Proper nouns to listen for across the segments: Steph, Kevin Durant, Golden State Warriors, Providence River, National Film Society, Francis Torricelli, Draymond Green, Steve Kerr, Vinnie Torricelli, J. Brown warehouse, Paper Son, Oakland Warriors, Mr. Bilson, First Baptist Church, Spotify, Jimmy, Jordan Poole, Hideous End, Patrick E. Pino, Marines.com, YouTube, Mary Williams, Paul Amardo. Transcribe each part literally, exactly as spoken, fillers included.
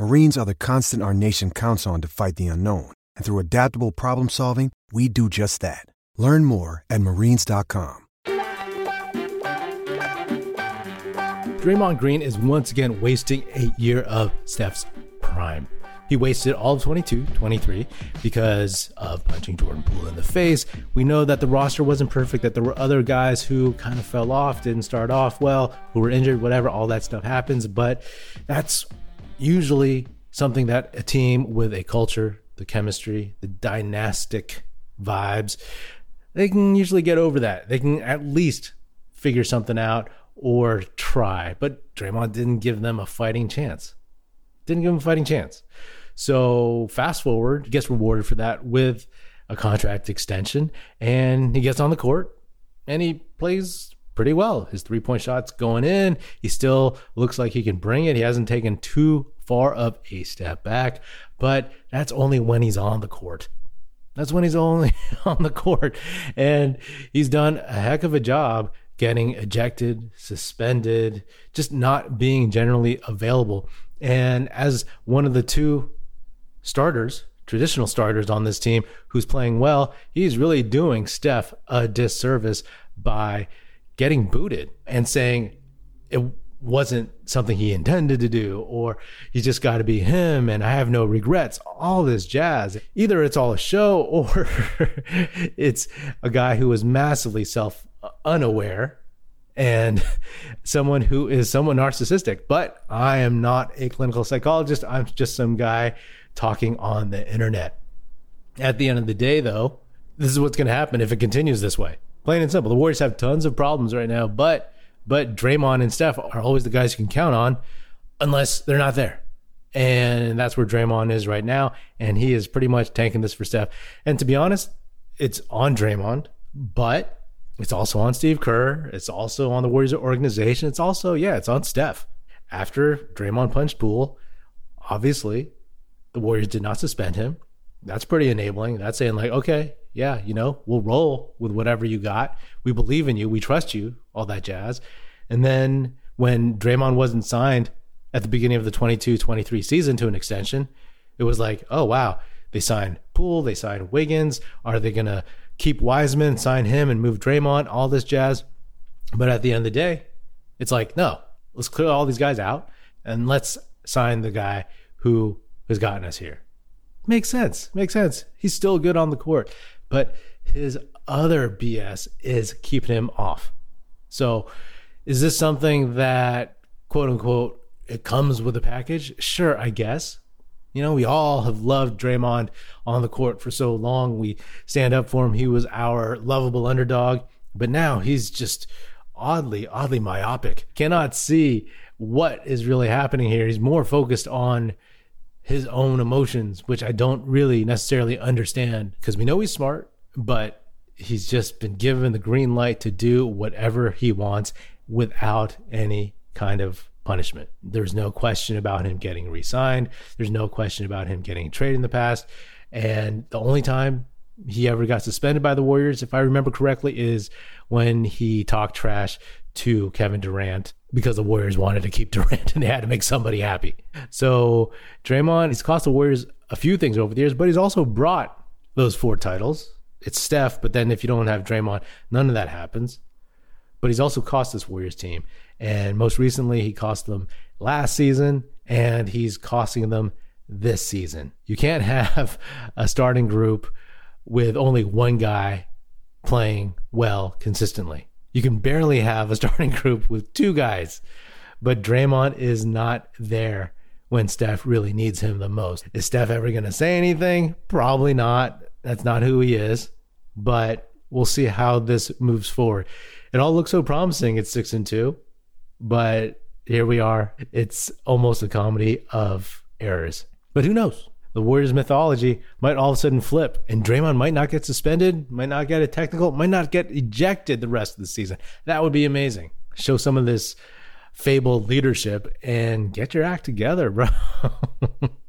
Marines are the constant our nation counts on to fight the unknown. And through adaptable problem solving, we do just that. Learn more at Marines dot com. Draymond Green is once again wasting a year of Steph's prime. He wasted all of twenty-two, twenty-three because of punching Jordan Poole in the face. We know that the roster wasn't perfect, that there were other guys who kind of fell off, didn't start off well, who were injured, whatever, all that stuff happens. But that's usually something that a team with a culture, the chemistry, the dynastic vibes, they can usually get over that. They can at least figure something out or try. But Draymond didn't give them a fighting chance. Didn't give them a fighting chance. So fast forward, he gets rewarded for that with a contract extension, and he gets on the court and he plays pretty well. His three-point shot's going in. He still looks like he can bring it. He hasn't taken too far of a step back, but that's only when he's on the court. That's when he's only on the court. And he's done a heck of a job getting ejected, suspended, just not being generally available. And as one of the two starters, traditional starters on this team who's playing well, he's really doing Steph a disservice by getting booted and saying it wasn't something he intended to do, or he's just got to be him and I have no regrets, all this jazz. Either it's all a show or it's a guy who is massively self unaware and someone who is somewhat narcissistic. But I am not a clinical psychologist. I'm just some guy talking on the internet. At the end of the day, though, this is what's going to happen if it continues this way. Plain and simple. The Warriors have tons of problems right now, but but Draymond and Steph are always the guys you can count on unless they're not there. And that's where Draymond is right now, and he is pretty much tanking this for Steph. And to be honest, it's on Draymond, but it's also on Steve Kerr. It's also on the Warriors organization. It's also, yeah, it's on Steph. After Draymond punched Poole, obviously, the Warriors did not suspend him. That's pretty enabling. That's saying like, okay, yeah, you know, we'll roll with whatever you got. We believe in you. We trust you, all that jazz. And then when Draymond wasn't signed at the beginning of the twenty-two twenty-three season to an extension, it was like, oh, wow, they signed Poole. They signed Wiggins. Are they going to keep Wiseman, sign him, and move Draymond, all this jazz? But at the end of the day, it's like, no, let's clear all these guys out and let's sign the guy who has gotten us here. Makes sense. Makes sense. He's still good on the court. But his other B S is keeping him off. So is this something that, quote unquote, it comes with a package? Sure, I guess. You know, we all have loved Draymond on the court for so long. We stand up for him. He was our lovable underdog. But now he's just oddly, oddly myopic. Cannot see what is really happening here. He's more focused on his own emotions, which I don't really necessarily understand, because we know he's smart, but he's just been given the green light to do whatever he wants without any kind of punishment. There's no question about him getting re-signed. There's no question about him getting traded in the past. And the only time he ever got suspended by the Warriors, if I remember correctly, is when he talked trash to Kevin Durant because the Warriors wanted to keep Durant and they had to make somebody happy. So Draymond, he's cost the Warriors a few things over the years, but he's also brought those four titles. It's Steph, but then if you don't have Draymond, none of that happens. But he's also cost this Warriors team. And most recently, he cost them last season, and he's costing them this season. You can't have a starting group with only one guy playing well consistently. You can barely have a starting group with two guys, but Draymond is not there when Steph really needs him the most. Is Steph ever going to say anything? Probably not. That's not who he is, but we'll see how this moves forward. It all looks so promising at six and two, but here we are. It's almost a comedy of errors, but who knows? The Warriors mythology might all of a sudden flip, and Draymond might not get suspended, might not get a technical, might not get ejected the rest of the season. That would be amazing. Show some of this fabled leadership and get your act together, bro.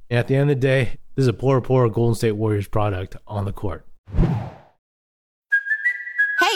At the end of the day, this is a poor, poor Golden State Warriors product on the court. Hey,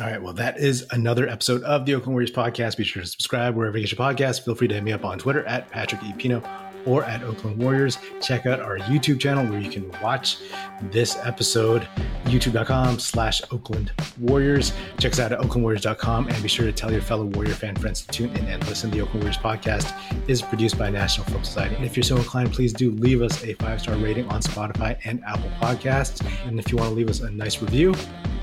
All right, well, that is another episode of the Oakland Warriors podcast. Be sure to subscribe wherever you get your podcasts. Feel free to hit me up on Twitter at Patrick E. Pino or at Oakland Warriors. Check out our YouTube channel where you can watch this episode, youtube.com slash Oakland Warriors. Check us out at oakland warriors dot com, and be sure to tell your fellow Warrior fan friends to tune in and listen. The Oakland Warriors podcast is produced by National Film Society. And if you're so inclined, please do leave us a five-star rating on Spotify and Apple Podcasts. And if you want to leave us a nice review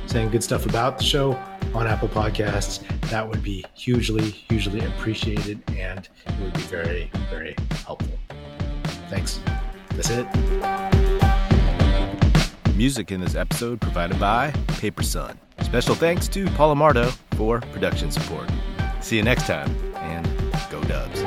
saying good stuff about the show on Apple Podcasts, that would be hugely, hugely appreciated, and it would be very, very helpful. Thanks. That's it. Music in this episode provided by Paper Son. Special thanks to Paul Amardo for production support. See you next time, and go Dubs.